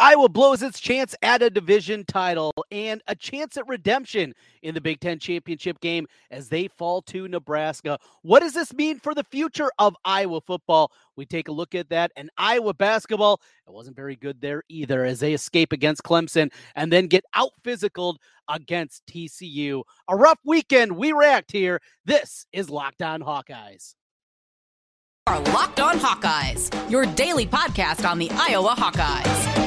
Iowa blows its chance at a division title and a chance at redemption in the Big Ten championship game as they fall to Nebraska. What does this mean for the future of Iowa football? We take a look at that. And Iowa basketball, it wasn't very good there either as they escape against Clemson and then get out-physicaled against TCU. A rough weekend. We react here. This is Locked On Hawkeyes. Are Locked On Hawkeyes, your daily podcast on the Iowa Hawkeyes.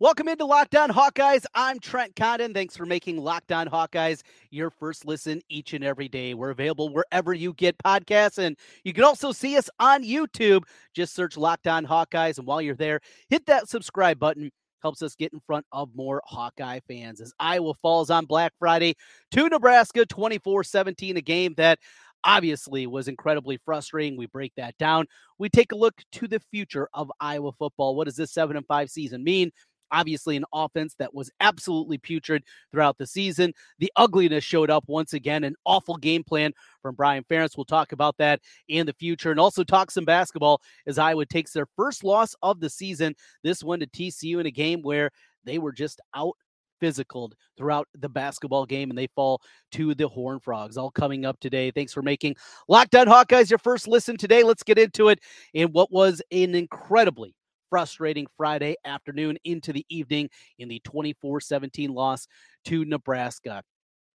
Welcome into Locked On Hawkeyes. I'm Trent Condon. Thanks for making Locked On Hawkeyes your first listen each and every day. We're available wherever you get podcasts, and you can also see us on YouTube. Just search Locked On Hawkeyes, and while you're there, hit that subscribe button. Helps us get in front of more Hawkeye fans. As Iowa falls on Black Friday to Nebraska, 24-17, a game that obviously was incredibly frustrating. We break that down. We take a look to the future of Iowa football. What does this 7-5 season mean? Obviously, an offense that was absolutely putrid throughout the season. The ugliness showed up once again, an awful game plan from Brian Ferentz. We'll talk about that in the future and also talk some basketball as Iowa takes their first loss of the season, this one to TCU in a game where they were just out physicaled throughout the basketball game, and they fall to the Horned Frogs. All coming up today. Thanks for making Locked On Hawkeyes your first listen today. Let's get into it in what was an incredibly frustrating Friday afternoon into the evening in the 24-17 loss to Nebraska.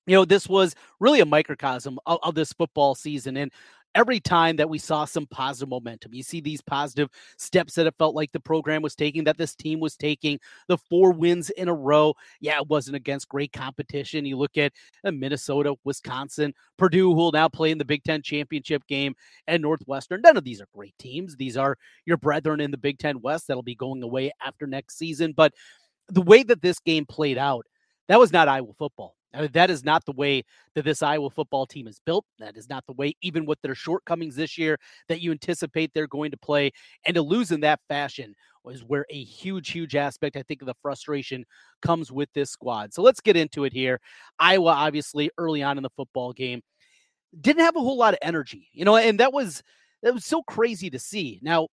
You know, this was really a microcosm of this football season. And every time that we saw some positive momentum, you see these positive steps that it felt like the program was taking, that this team was taking, the 4 wins in a row. Yeah, it wasn't against great competition. You look at Minnesota, Wisconsin, Purdue, who will now play in the Big Ten championship game, and Northwestern. None of these are great teams. These are your brethren in the Big Ten West that'll be going away after next season. But the way that this game played out, that was not Iowa football. I mean, that is not the way that this Iowa football team is built. That is not the way, even with their shortcomings this year, that you anticipate they're going to play. And to lose in that fashion was where a huge, huge aspect, I think, of the frustration comes with this squad. So let's get into it here. Iowa, obviously, early on in the football game, didn't have a whole lot of energy, you know, and that was so crazy to see. Now,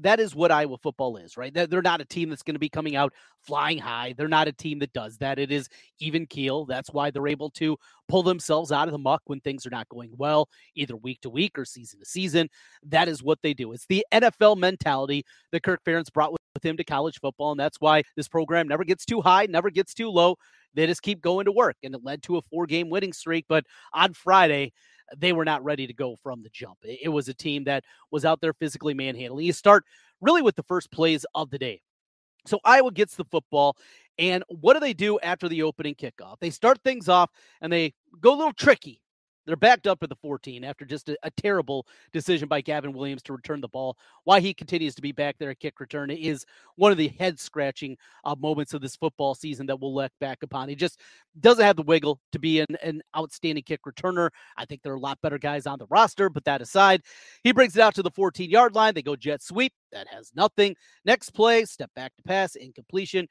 that is what Iowa football is, right? They're not a team that's going to be coming out flying high. They're not a team that does that. It is even keel. That's why they're able to pull themselves out of the muck when things are not going well, either week to week or season to season. That is what they do. It's the NFL mentality that Kirk Ferentz brought with him to college football, and that's why this program never gets too high, never gets too low. They just keep going to work, and it led to a 4-game winning streak. But on Friday, they were not ready to go from the jump. It was a team that was out there physically manhandling. You start really with the first plays of the day. So Iowa gets the football, and what do they do after the opening kickoff? They start things off, and they go a little tricky. They're backed up at the 14 after just a terrible decision by Gavin Williams to return the ball. Why he continues to be back there at kick return is one of the head-scratching moments of this football season that we'll look back upon. He just doesn't have the wiggle to be an outstanding kick returner. I think there are a lot better guys on the roster, but that aside, he brings it out to the 14-yard line. They go jet sweep. That has nothing. Next play, step back to pass, incompletion,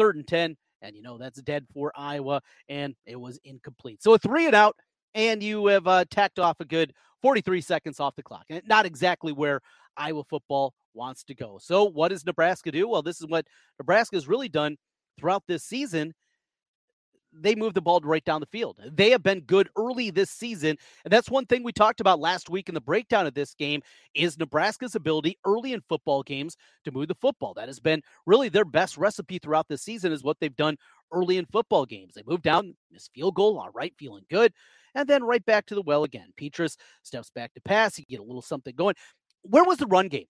3rd and 10, and you know that's dead for Iowa, and it was incomplete. So a 3-and-out. And you have tacked off a good 43 seconds off the clock. And not exactly where Iowa football wants to go. So what does Nebraska do? Well, this is what Nebraska has really done throughout this season. They move the ball right down the field. They have been good early this season. And that's one thing we talked about last week in the breakdown of this game is Nebraska's ability early in football games to move the football. That has been really their best recipe throughout this season is what they've done early in football games. They move down, miss field goal, all right, feeling good. And then right back to the well again. Petrus steps back to pass. You get a little something going. Where was the run game?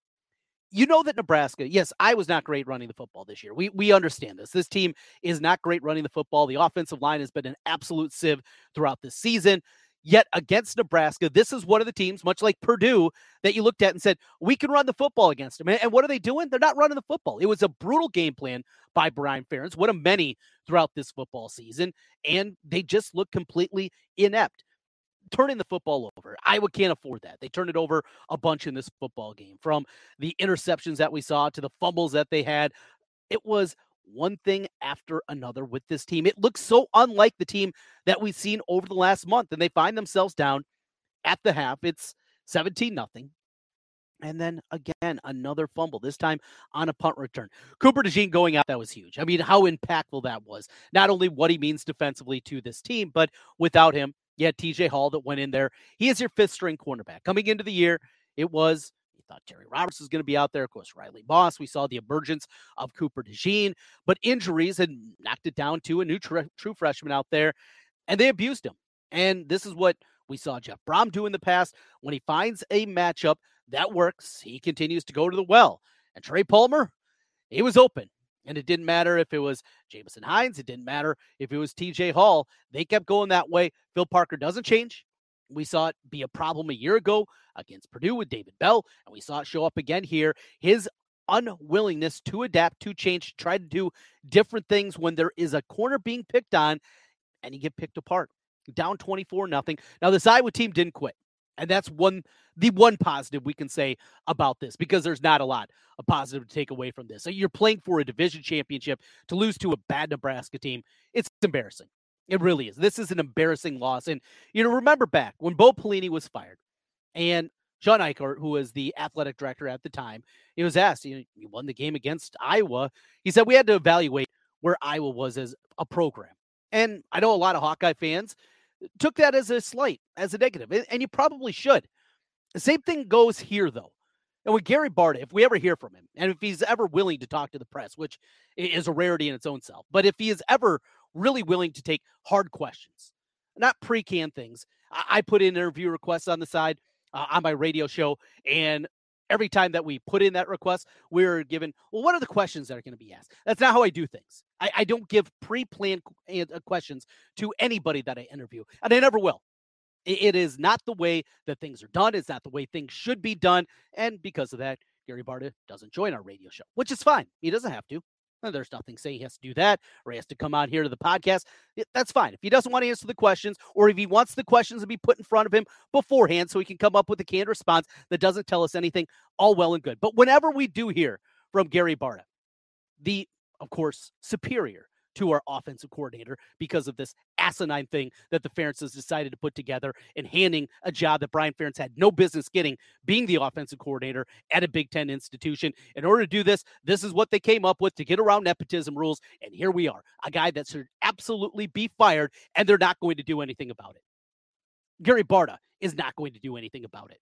You know that Nebraska, yes, I was not great running the football this year. We understand this. This team is not great running the football. The offensive line has been an absolute sieve throughout this season. Yet against Nebraska, this is one of the teams, much like Purdue, that you looked at and said, we can run the football against them. And what are they doing? They're not running the football. It was a brutal game plan by Brian Ferentz, one of many throughout this football season, and they just look completely inept. turning the football over. Iowa can't afford that. They turned it over a bunch in this football game, from the interceptions that we saw to the fumbles that they had. It was one thing after another with this team. It looks so unlike the team that we've seen over the last month, and they find themselves down at the half. It's 17-0. And then again, another fumble, this time on a punt return. Cooper DeJean going out, that was huge. I mean, how impactful that was. Not only what he means defensively to this team, but without him, you had TJ Hall that went in there. He is your fifth-string cornerback. Coming into the year, it was, you thought Terry Roberts was going to be out there. Of course, Riley Moss. We saw the emergence of Cooper DeJean, but injuries had knocked it down to a new true freshman out there, and they abused him. And this is what we saw Jeff Brohm do in the past. When he finds a matchup that works, he continues to go to the well. And Trey Palmer, he was open. And it didn't matter if it was Jamison Hines. It didn't matter if it was TJ Hall. They kept going that way. Phil Parker doesn't change. We saw it be a problem a year ago against Purdue with David Bell. And we saw it show up again here. His unwillingness to adapt, to change, to try to do different things when there is a corner being picked on, and you get picked apart. Down 24-0. Now, this Iowa team didn't quit. And that's the one positive we can say about this, because there's not a lot of positive to take away from this. So you're playing for a division championship. To lose to a bad Nebraska team, it's embarrassing. It really is. This is an embarrassing loss. And, you know, remember back when Bo Pelini was fired and John Eichert, who was the athletic director at the time, he was asked, you know, you won the game against Iowa. He said, we had to evaluate where Iowa was as a program. And I know a lot of Hawkeye fans took that as a slight, as a negative, and you probably should. The same thing goes here, though. And with Gary Barta, if we ever hear from him, and if he's ever willing to talk to the press, which is a rarity in its own self, but if he is ever really willing to take hard questions, not pre-canned things. I put in interview requests on the side on my radio show, and every time that we put in that request, we're given, well, what are the questions that are going to be asked? That's not how I do things. I don't give pre-planned questions to anybody that I interview, and I never will. It is not the way that things are done. It's not the way things should be done, and because of that, Gary Barta doesn't join our radio show, which is fine. He doesn't have to. There's nothing saying he has to do that or he has to come on here to the podcast. That's fine. If he doesn't want to answer the questions, or if he wants the questions to be put in front of him beforehand so he can come up with a canned response that doesn't tell us anything, all well and good. But whenever we do hear from Gary Barta, of course, superior to our offensive coordinator because of this asinine thing that the Ferentzes decided to put together and handing a job that Brian Ferentz had no business getting, being the offensive coordinator at a Big Ten institution. In order to do this, this is what they came up with to get around nepotism rules, and here we are, a guy that should absolutely be fired, and they're not going to do anything about it. Gary Barta is not going to do anything about it.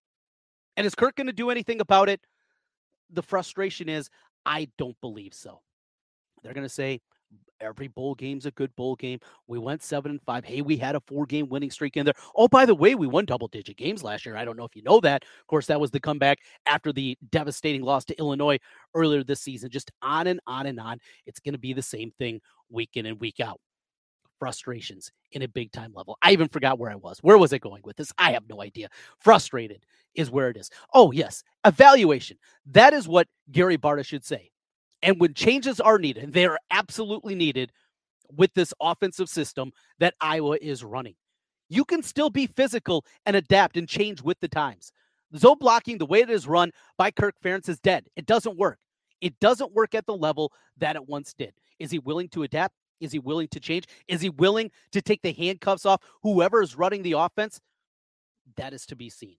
And is Kirk going to do anything about it? The frustration is, I don't believe so. They're going to say, every bowl game's a good bowl game. We went 7-5. Hey, we had a 4-game winning streak in there. Oh, by the way, we won double-digit games last year. I don't know if you know that. Of course, that was the comeback after the devastating loss to Illinois earlier this season. Just on and on and on. It's going to be the same thing week in and week out. Frustrations in a big-time level. I even forgot where I was. Where was I going with this? I have no idea. Frustrated is where it is. Oh, yes. Evaluation. That is what Gary Barta should say. And when changes are needed, and they are absolutely needed with this offensive system that Iowa is running, you can still be physical and adapt and change with the times. Zone blocking, the way it is run by Kirk Ferentz, is dead. It doesn't work. It doesn't work at the level that it once did. Is he willing to adapt? Is he willing to change? Is he willing to take the handcuffs off whoever is running the offense? That is to be seen.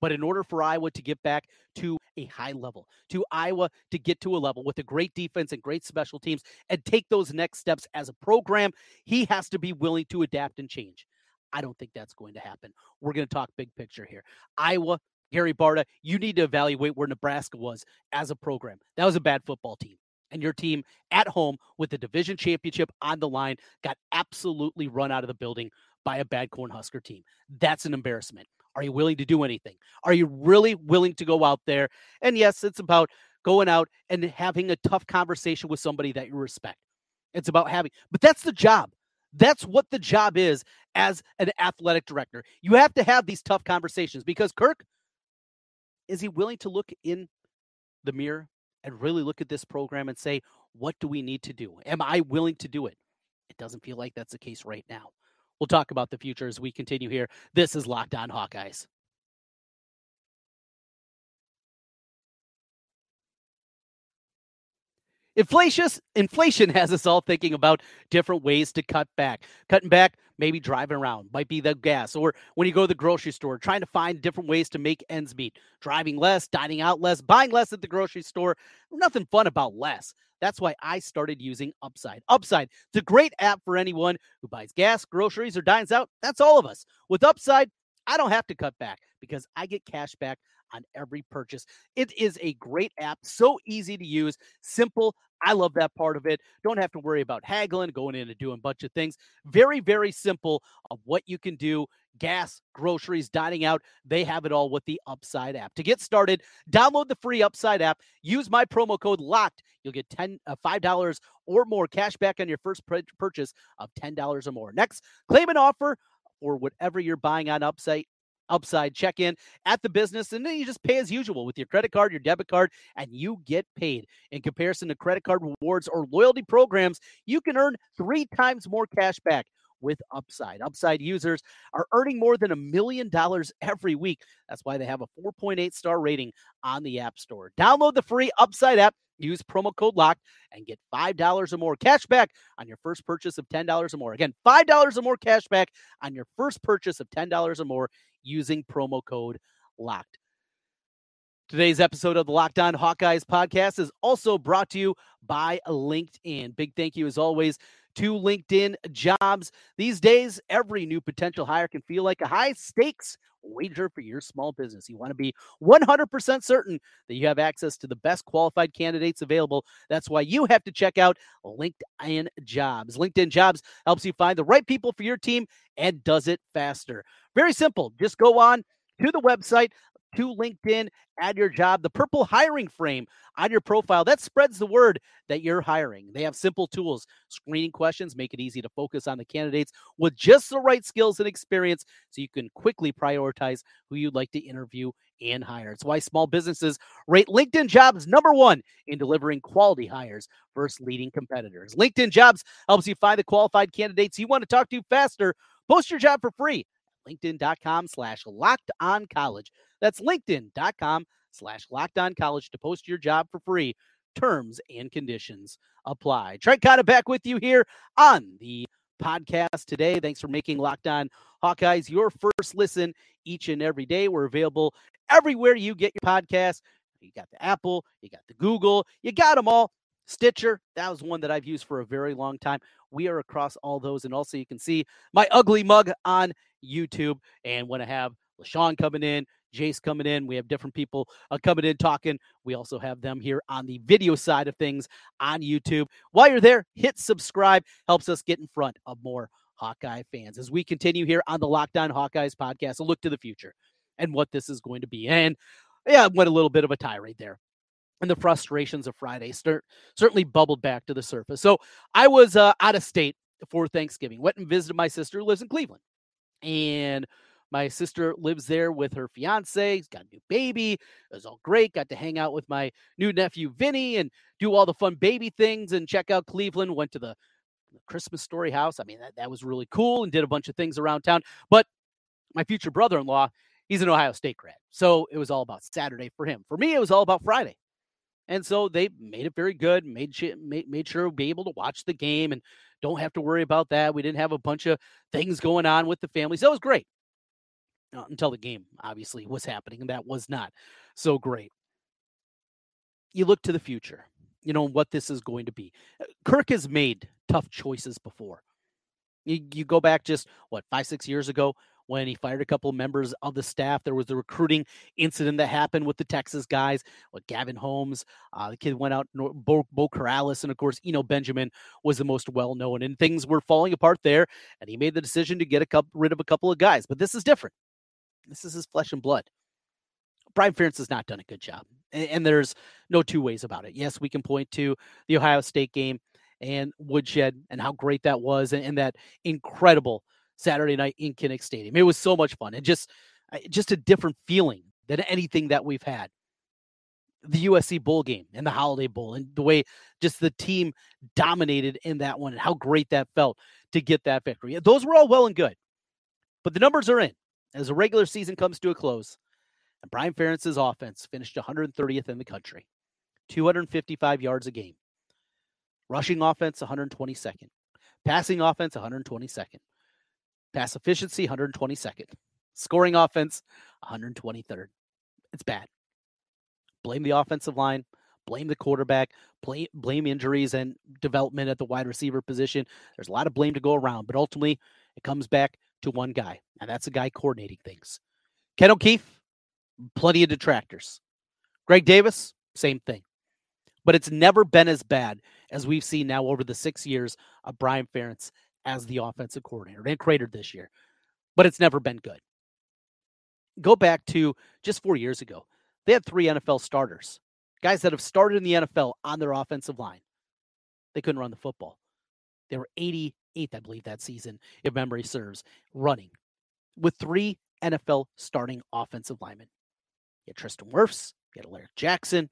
But in order for Iowa to get back to a high level, to Iowa to get to a level with a great defense and great special teams and take those next steps as a program, he has to be willing to adapt and change. I don't think that's going to happen. We're going to talk big picture here. Iowa, Gary Barta, you need to evaluate where Nebraska was as a program. That was a bad football team. And your team at home with the division championship on the line got absolutely run out of the building by a bad Cornhusker team. That's an embarrassment. Are you willing to do anything? Are you really willing to go out there? And yes, it's about going out and having a tough conversation with somebody that you respect. It's about having, but that's the job. That's what the job is as an athletic director. You have to have these tough conversations because Kirk, is he willing to look in the mirror and really look at this program and say, what do we need to do? Am I willing to do it? It doesn't feel like that's the case right now. We'll talk about the future as we continue here. This is Locked On Hawkeyes. Inflation has us all thinking about different ways to cut back. Cutting back, maybe driving around, might be the gas, or when you go to the grocery store, trying to find different ways to make ends meet. Driving less, dining out less, buying less at the grocery store. Nothing fun about less. That's why I started using Upside. Upside, it's a great app for anyone who buys gas, groceries, or dines out. That's all of us. With Upside, I don't have to cut back because I get cash back on every purchase. It is a great app, so easy to use, simple. I love that part of it. Don't have to worry about haggling, going in and doing a bunch of things. Very, very simple of what you can do. Gas, groceries, dining out, they have it all with the Upside app. To get started, download the free Upside app. Use my promo code LOCKED. You'll get $5 or more cash back on your first purchase of $10 or more. Next, claim an offer or whatever you're buying on Upside, check in at the business, and then you just pay as usual with your credit card, your debit card, and you get paid. In comparison to credit card rewards or loyalty programs, you can earn 3 times more cash back with Upside. Upside users are earning more than $1 million every week. That's why they have a 4.8 star rating on the App Store. Download the free Upside app, use promo code LOCKED, and get $5 or more cash back on your first purchase of $10 or more. Again, $5 or more cash back on your first purchase of $10 or more using promo code LOCKED. Today's episode of the Locked On Hawkeyes podcast is also brought to you by LinkedIn. Big thank you, as always, to LinkedIn Jobs. These days, every new potential hire can feel like a high-stakes wager for your small business. You want to be 100% certain that you have access to the best qualified candidates available. That's why you have to check out LinkedIn Jobs. LinkedIn Jobs helps you find the right people for your team and does it faster. Very simple. Just go on to the website, to LinkedIn, add your job, the purple hiring frame on your profile. That spreads the word that you're hiring. They have simple tools. Screening questions make it easy to focus on the candidates with just the right skills and experience so you can quickly prioritize who you'd like to interview and hire. It's why small businesses rate LinkedIn Jobs #1 in delivering quality hires versus leading competitors. LinkedIn Jobs helps you find the qualified candidates you want to talk to faster. Post your job for free. LinkedIn.com/LockedOnCollege. That's LinkedIn.com/LockedOnCollege to post your job for free. Terms and conditions apply. Trent Condon back with you here on the podcast today. Thanks for making Locked On Hawkeyes your first listen each and every day. We're available everywhere you get your podcast. You got the Apple, you got the Google, you got them all. Stitcher, that was one that I've used for a very long time. We are across all those. And also you can see my ugly mug on YouTube. And when I have LaShawn coming in, Jace coming in, we have different people coming in talking. We also have them here on the video side of things on YouTube. While you're there, hit subscribe. Helps us get in front of more Hawkeye fans. As we continue here on the Locked On Hawkeyes podcast, a look to the future and what this is going to be. And yeah, I went a little bit of a tirade there. And the frustrations of Friday certainly bubbled back to the surface. So I was out of state for Thanksgiving. Went and visited my sister who lives in Cleveland. And my sister lives there with her fiance. He's got a new baby. It was all great. Got to hang out with my new nephew, Vinny, and do all the fun baby things and check out Cleveland. Went to the Christmas Story house. I mean, that was really cool and did a bunch of things around town. But my future brother-in-law, he's an Ohio State grad. So it was all about Saturday for him. For me, it was all about Friday. And so they made it very good, made sure we'd be able to watch the game and don't have to worry about that. We didn't have a bunch of things going on with the family. So it was great until the game, obviously, was happening, and that was not so great. You look to the future, you know, what this is going to be. Kirk has made tough choices before. You go back just, 5-6 years ago, when he fired a couple of members of the staff. There was the recruiting incident that happened with the Texas guys, with Gavin Holmes. The kid went out, Bo Corrales, and of course, Eno Benjamin was the most well-known, and things were falling apart there, and he made the decision to get rid of a couple of guys. But this is different. This is his flesh and blood. Brian Ferentz has not done a good job, and there's no two ways about it. Yes, we can point to the Ohio State game and Woodshed and how great that was, and that incredible Saturday night in Kinnick Stadium. It was so much fun and just a different feeling than anything that we've had. the USC bowl game and the Holiday Bowl and the way just the team dominated in that one and how great that felt to get that victory. Those were all well and good, but the numbers are in as the regular season comes to a close. And Brian Ferentz's offense finished 130th in the country, 255 yards a game, rushing offense 122nd, passing offense 122nd, pass efficiency 122nd, scoring offense 123rd. It's bad. Blame the offensive line, blame the quarterback, blame injuries and development at the wide receiver position. There's a lot of blame to go around, but ultimately it comes back to one guy, and that's a guy coordinating things. Ken O'Keefe, plenty of detractors. Greg Davis, same thing. But it's never been as bad as we've seen now over the 6 years of Brian Ferentz as the offensive coordinator and cratered this year. But it's never been good. Go back to just 4 years ago. They had three NFL starters, guys that have started in the NFL on their offensive line. They couldn't run the football. They were 88th, I believe, that season, if memory serves, running with three NFL starting offensive linemen. You had Tristan Wirfs, you had Alaric Jackson,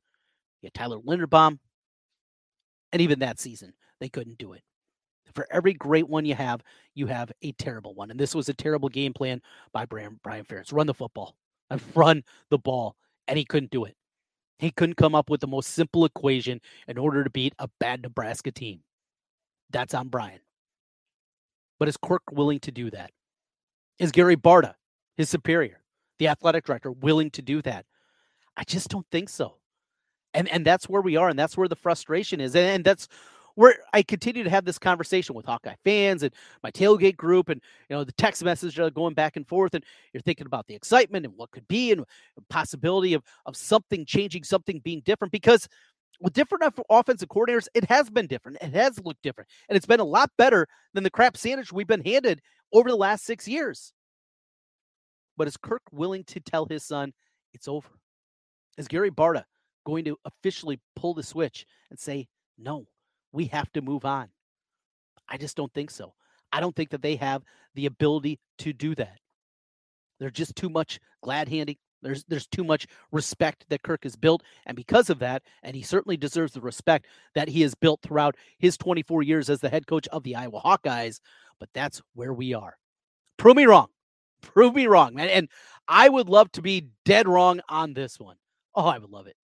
you had Tyler Linderbaum, and even that season, they couldn't do it. For every great one you have a terrible one, and this was a terrible game plan by Brian Ferentz. Run the football and run the ball. And he couldn't do it. He couldn't come up with the most simple equation in order to beat a bad Nebraska team. That's on Brian. But is Kirk willing to do that? Is Gary Barta, his superior, the athletic director, willing to do that? I just don't think so. And that's where we are, and that's where the frustration is. And that's where I continue to have this conversation with Hawkeye fans and my tailgate group, and you know the text message going back and forth, and you're thinking about the excitement and what could be and the possibility of something changing, something being different, because with different offensive coordinators, it has been different. It has looked different, and it's been a lot better than the crap sandwich we've been handed over the last 6 years. But is Kirk willing to tell his son it's over? Is Gary Barta going to officially pull the switch and say, no, we have to move on? I just don't think so. I don't think that they have the ability to do that. There's just too much glad handing. There's too much respect that Kirk has built. And because of that, and he certainly deserves the respect that he has built throughout his 24 years as the head coach of the Iowa Hawkeyes. But that's where we are. Prove me wrong. Prove me wrong, man. And I would love to be dead wrong on this one. Oh, I would love it.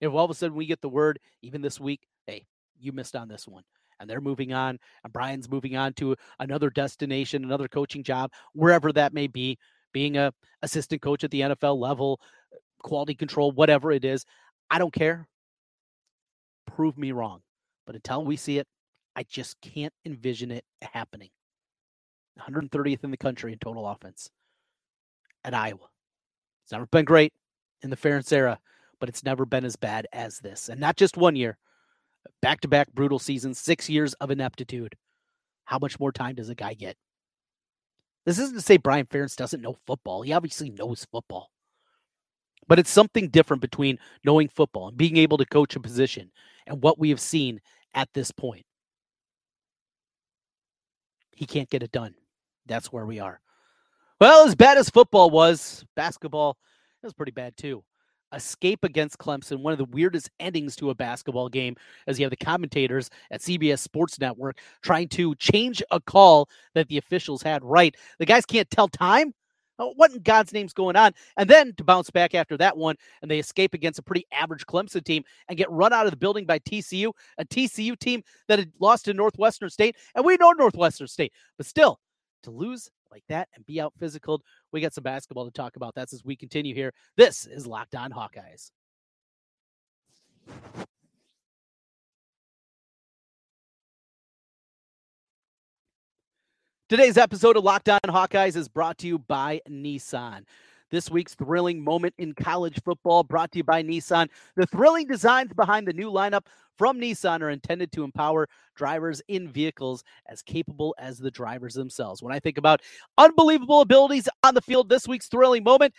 If all of a sudden we get the word, even this week, hey, you missed on this one, and they're moving on, and Brian's moving on to another destination, another coaching job, wherever that may be, being a assistant coach at the NFL level, quality control, whatever it is. I don't care. Prove me wrong. But until we see it, I just can't envision it happening. 130th in the country in total offense at Iowa. It's never been great in the Ferentz era, but it's never been as bad as this. And not just 1 year. Back-to-back brutal seasons, 6 years of ineptitude. How much more time does a guy get? This isn't to say Brian Ferentz doesn't know football. He obviously knows football. But it's something different between knowing football and being able to coach a position and what we have seen at this point. He can't get it done. That's where we are. Well, as bad as football was, basketball, it was pretty bad too. Escape against Clemson, one of the weirdest endings to a basketball game, as you have the commentators at CBS Sports Network trying to change a call that the officials had right. The guys can't tell time. What in God's name's going on? And then to bounce back after that one, and they escape against a pretty average Clemson team and get run out of the building by TCU, a TCU team that had lost to Northwestern State, and we know Northwestern State, but still, to lose like that and be out physical. We got some basketball to talk about. That's as we continue here. This is Locked On Hawkeyes. Today's episode of Locked On Hawkeyes is brought to you by Nissan. This week's thrilling moment in college football brought to you by Nissan. The thrilling designs behind the new lineup from Nissan are intended to empower drivers in vehicles as capable as the drivers themselves. When I think about unbelievable abilities on the field, this week's thrilling moment,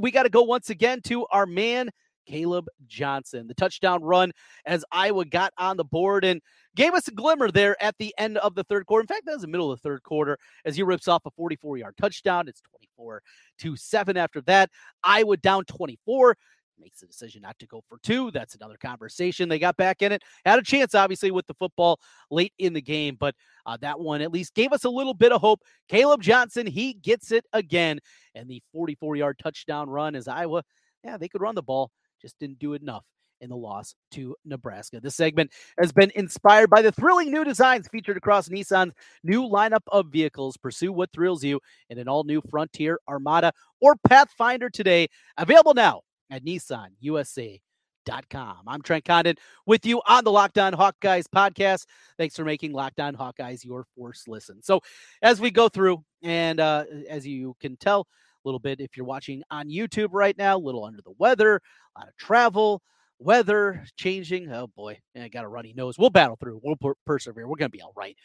we got to go once again to our man, Caleb Johnson. The touchdown run as Iowa got on the board and gave us a glimmer there at the end of the third quarter. In fact, that was the middle of the third quarter as he rips off a 44-yard touchdown. It's 24-7 after that. Iowa down 24 makes the decision not to go for two. That's another conversation. They got back in it, had a chance, obviously, with the football late in the game, but that one at least gave us a little bit of hope. Caleb Johnson, he gets it again, and the 44-yard touchdown run as Iowa, yeah, they could run the ball, just didn't do enough in the loss to Nebraska. This segment has been inspired by the thrilling new designs featured across Nissan's new lineup of vehicles. Pursue what thrills you in an all-new Frontier, Armada, or Pathfinder today. Available now at NissanUSA.com. I'm Trent Condon with you on the Locked On Hawkeyes podcast. Thanks for making Locked On Hawkeyes your first listen. So as we go through, and as you can tell a little bit, if you're watching on YouTube right now, a little under the weather, a lot of travel, weather changing. Oh boy, I got a runny nose. We'll battle through. We'll persevere. We're going to be all right.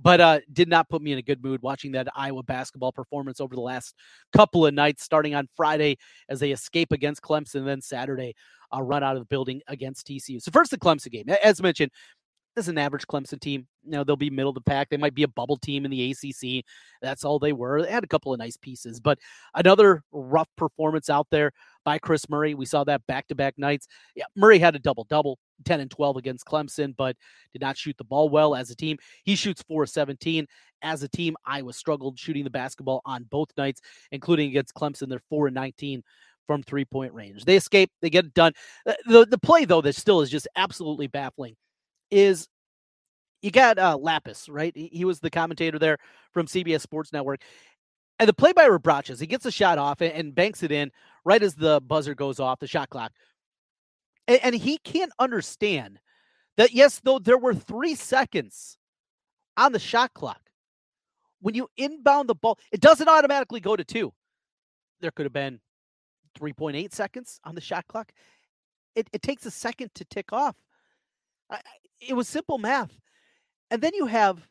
But did not put me in a good mood watching that Iowa basketball performance over the last couple of nights, starting on Friday as they escape against Clemson, and then Saturday a run out of the building against TCU. So first the Clemson game. As mentioned, this is an average Clemson team. You know, they'll be middle of the pack. They might be a bubble team in the ACC. That's all they were. They had a couple of nice pieces, but another rough performance out there by Kris Murray. We saw that back-to-back nights. Yeah, Murray had a double-double, 10 and 12 against Clemson, but did not shoot the ball well as a team. He shoots 4 of 17. As a team, Iowa struggled shooting the basketball on both nights, including against Clemson. They're 4 and 19. From three-point range. They escape. They get it done. The play, though, that still is just absolutely baffling is you got Lapis, right? He was the commentator there from CBS Sports Network. And the play by Rebrachas, he gets a shot off and banks it in right as the buzzer goes off, the shot clock. And he can't understand that, yes, though there were 3 seconds on the shot clock, when you inbound the ball, it doesn't automatically go to 2. There could have been 3.8 seconds on the shot clock. It takes a second to tick off. It was simple math. And then you have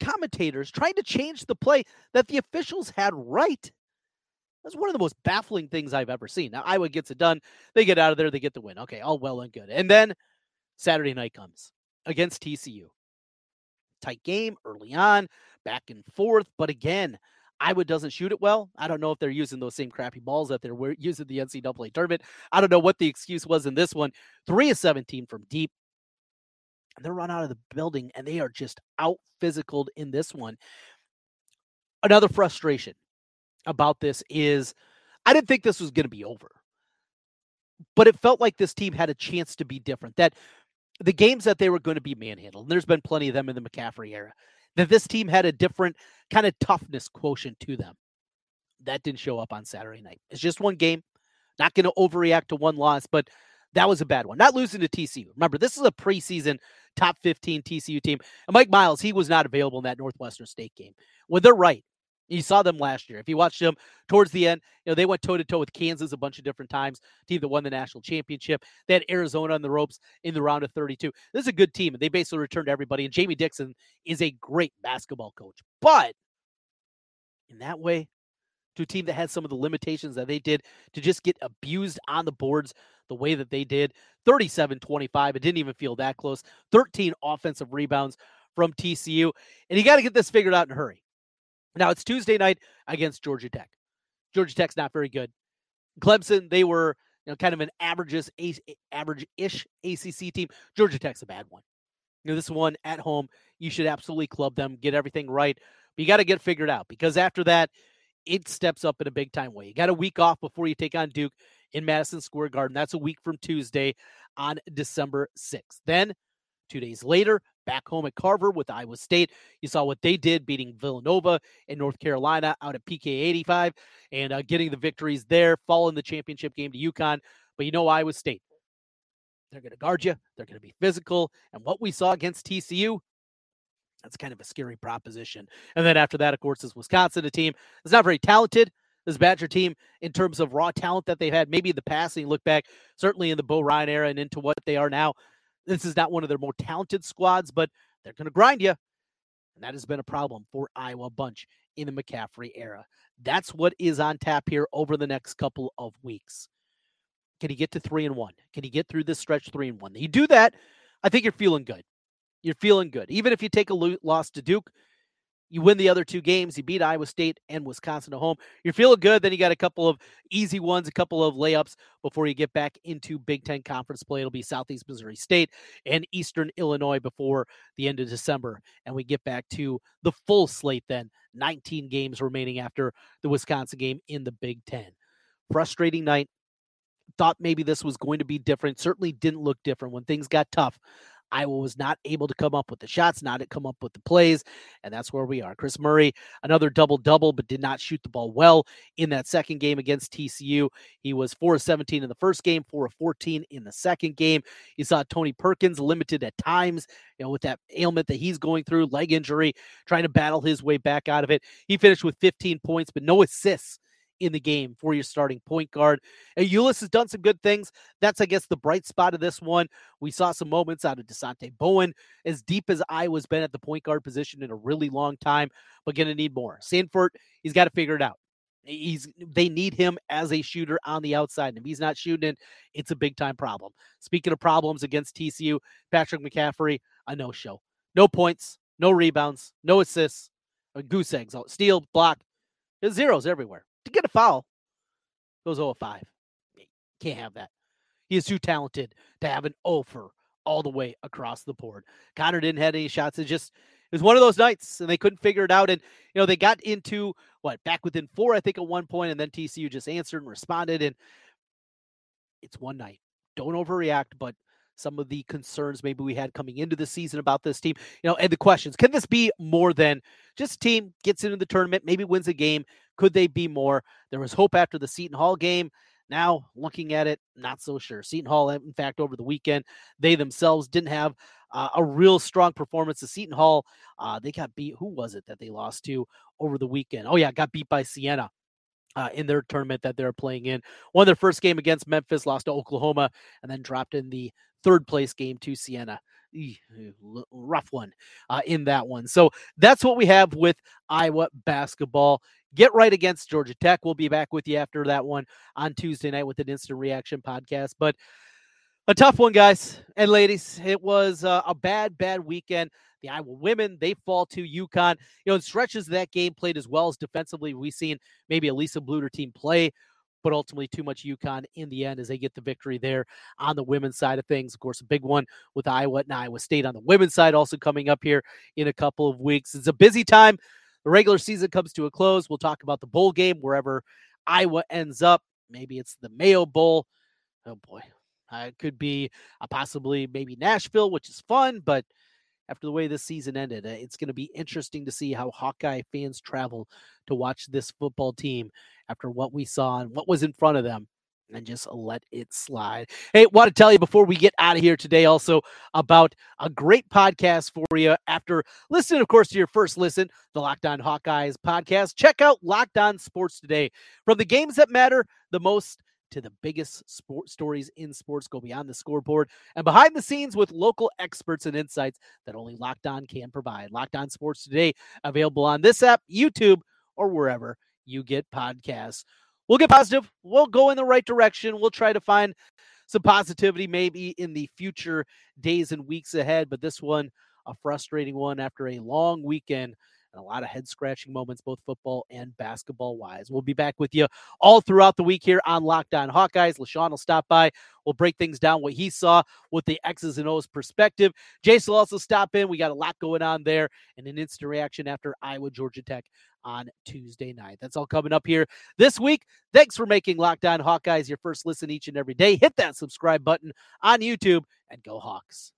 commentators trying to change the play that the officials had right. That's one of the most baffling things I've ever seen. Now, Iowa gets it done. They get out of there. They get the win. Okay, all well and good. And then Saturday night comes against TCU. Tight game early on, back and forth. But again, Iowa doesn't shoot it well. I don't know if they're using those same crappy balls that they were using the NCAA tournament. I don't know what the excuse was in this one. 3 of 17 from deep. And they're run out of the building, and they are just out physicaled in this one. Another frustration about this is I didn't think this was going to be over, but it felt like this team had a chance to be different, that the games that they were going to be manhandled, and there's been plenty of them in the McCaffrey era, that this team had a different kind of toughness quotient to them. That didn't show up on Saturday night. It's just one game. Not going to overreact to one loss, but that was a bad one. Not losing to TCU. Remember, this is a preseason top 15 TCU team. And Mike Miles, he was not available in that Northwestern State game. Well, they're right. You saw them last year. If you watched them towards the end, you know, they went toe-to-toe with Kansas a bunch of different times, team that won the national championship. They had Arizona on the ropes in the round of 32. This is a good team, and they basically returned everybody. And Jamie Dixon is a great basketball coach. But in that way, to a team that had some of the limitations that they did, to just get abused on the boards the way that they did, 37-25. It didn't even feel that close. 13 offensive rebounds from TCU. And you got to get this figured out in a hurry. Now, it's Tuesday night against Georgia Tech. Georgia Tech's not very good. Clemson, they were, you know, kind of an average-ish ACC team. Georgia Tech's a bad one. You know, this one at home, you should absolutely club them, get everything right. But you got to get figured out, because after that, it steps up in a big-time way. You got a week off before you take on Duke in Madison Square Garden. That's a week from Tuesday on December 6th. Then, 2 days later, back home at Carver with Iowa State. You saw what they did, beating Villanova and North Carolina out at PK 85 and getting the victories there, falling the championship game to UConn. But you know Iowa State, they're going to guard you. They're going to be physical. And what we saw against TCU, that's kind of a scary proposition. And then after that, of course, is Wisconsin, a team that's not very talented. This Badger team, in terms of raw talent that they've had, maybe in the past, and you look back, certainly in the Bo Ryan era and into what they are now, this is not one of their more talented squads, but they're going to grind you. And that has been a problem for Iowa bunch in the McCaffrey era. That's what is on tap here over the next couple of weeks. Can he get to 3-1? Can he get through this stretch 3-1? You do that, I think you're feeling good. Even if you take a loss to Duke, You win the other two games. You beat Iowa State and Wisconsin at home. You're feeling good. Then you got a couple of easy ones, a couple of layups before you get back into Big Ten conference play. It'll be Southeast Missouri State and Eastern Illinois before the end of December. And we get back to the full slate then. 19 games remaining after the Wisconsin game in the Big Ten. Frustrating night. Thought maybe this was going to be different. Certainly didn't look different when things got tough. Iowa was not able to come up with the shots, not come up with the plays, and that's where we are. Kris Murray, another double-double, but did not shoot the ball well in that second game against TCU. He was 4 of 17 in the first game, 4 of 14 in the second game. You saw Tony Perkins limited at times, with that ailment that he's going through, leg injury, trying to battle his way back out of it. He finished with 15 points, but no assists in the game for your starting point guard. And Ulyss has done some good things. That's, I guess, the bright spot of this one. We saw some moments out of DeSante Bowen, as deep as Iowa's been at the point guard position in a really long time, but going to need more. Sanford, he's got to figure it out. They need him as a shooter on the outside. And if he's not shooting it, it's a big-time problem. Speaking of problems against TCU, Patrick McCaffrey, a no-show. No points, no rebounds, no assists, goose eggs, steal, block. There's zeros everywhere. To get a foul, goes 0-5. Can't have that. He is too talented to have an 0-fer all the way across the board. Connor didn't have any shots. It was one of those nights, and they couldn't figure it out. And, they got into, back within 4, I think, at one point, and then TCU just answered and responded. And it's one night. Don't overreact, but some of the concerns maybe we had coming into the season about this team, and the questions. Can this be more than just a team gets into the tournament, maybe wins a game? Could they be more? There was hope after the Seton Hall game. Now, looking at it, not so sure. Seton Hall, in fact, over the weekend, they themselves didn't have a real strong performance. The Seton Hall, they got beat. Who was it that they lost to over the weekend? Oh, yeah, got beat by Siena. In their tournament that they're playing in. Won their first game against Memphis, lost to Oklahoma, and then dropped in the third-place game to Siena. Rough one in that one. So that's what we have with Iowa basketball. Get right against Georgia Tech. We'll be back with you after that one on Tuesday night with an instant reaction podcast. But a tough one, guys and ladies. It was a bad weekend. The Iowa women, they fall to UConn. In stretches of that game played as well as defensively. We've seen maybe a Lisa Bluder team play, but ultimately too much UConn in the end as they get the victory there on the women's side of things. Of course, a big one with Iowa and Iowa State on the women's side also coming up here in a couple of weeks. It's a busy time. The regular season comes to a close. We'll talk about the bowl game wherever Iowa ends up. Maybe it's the Mayo Bowl. Oh, boy. It could be possibly maybe Nashville, which is fun, but after the way this season ended, it's going to be interesting to see how Hawkeye fans travel to watch this football team after what we saw and what was in front of them, and just let it slide. Hey, want to tell you before we get out of here today also about a great podcast for you after listening, of course, to your first listen, the Locked On Hawkeyes podcast. Check out Locked On Sports Today. From the games that matter the most to the biggest sport stories in sports, go beyond the scoreboard and behind the scenes with local experts and insights that only Locked On can provide. Locked On Sports Today, available on this app, YouTube, or wherever you get podcasts. We'll get positive. We'll go in the right direction. We'll try to find some positivity maybe in the future days and weeks ahead, but this one, a frustrating one after a long weekend and a lot of head-scratching moments, both football and basketball-wise. We'll be back with you all throughout the week here on Locked On Hawkeyes. LaShawn will stop by. We'll break things down, what he saw with the X's and O's perspective. Jason will also stop in. We got a lot going on there and an instant reaction after Iowa, Georgia Tech on Tuesday night. That's all coming up here this week. Thanks for making Locked On Hawkeyes your first listen each and every day. Hit that subscribe button on YouTube and go Hawks.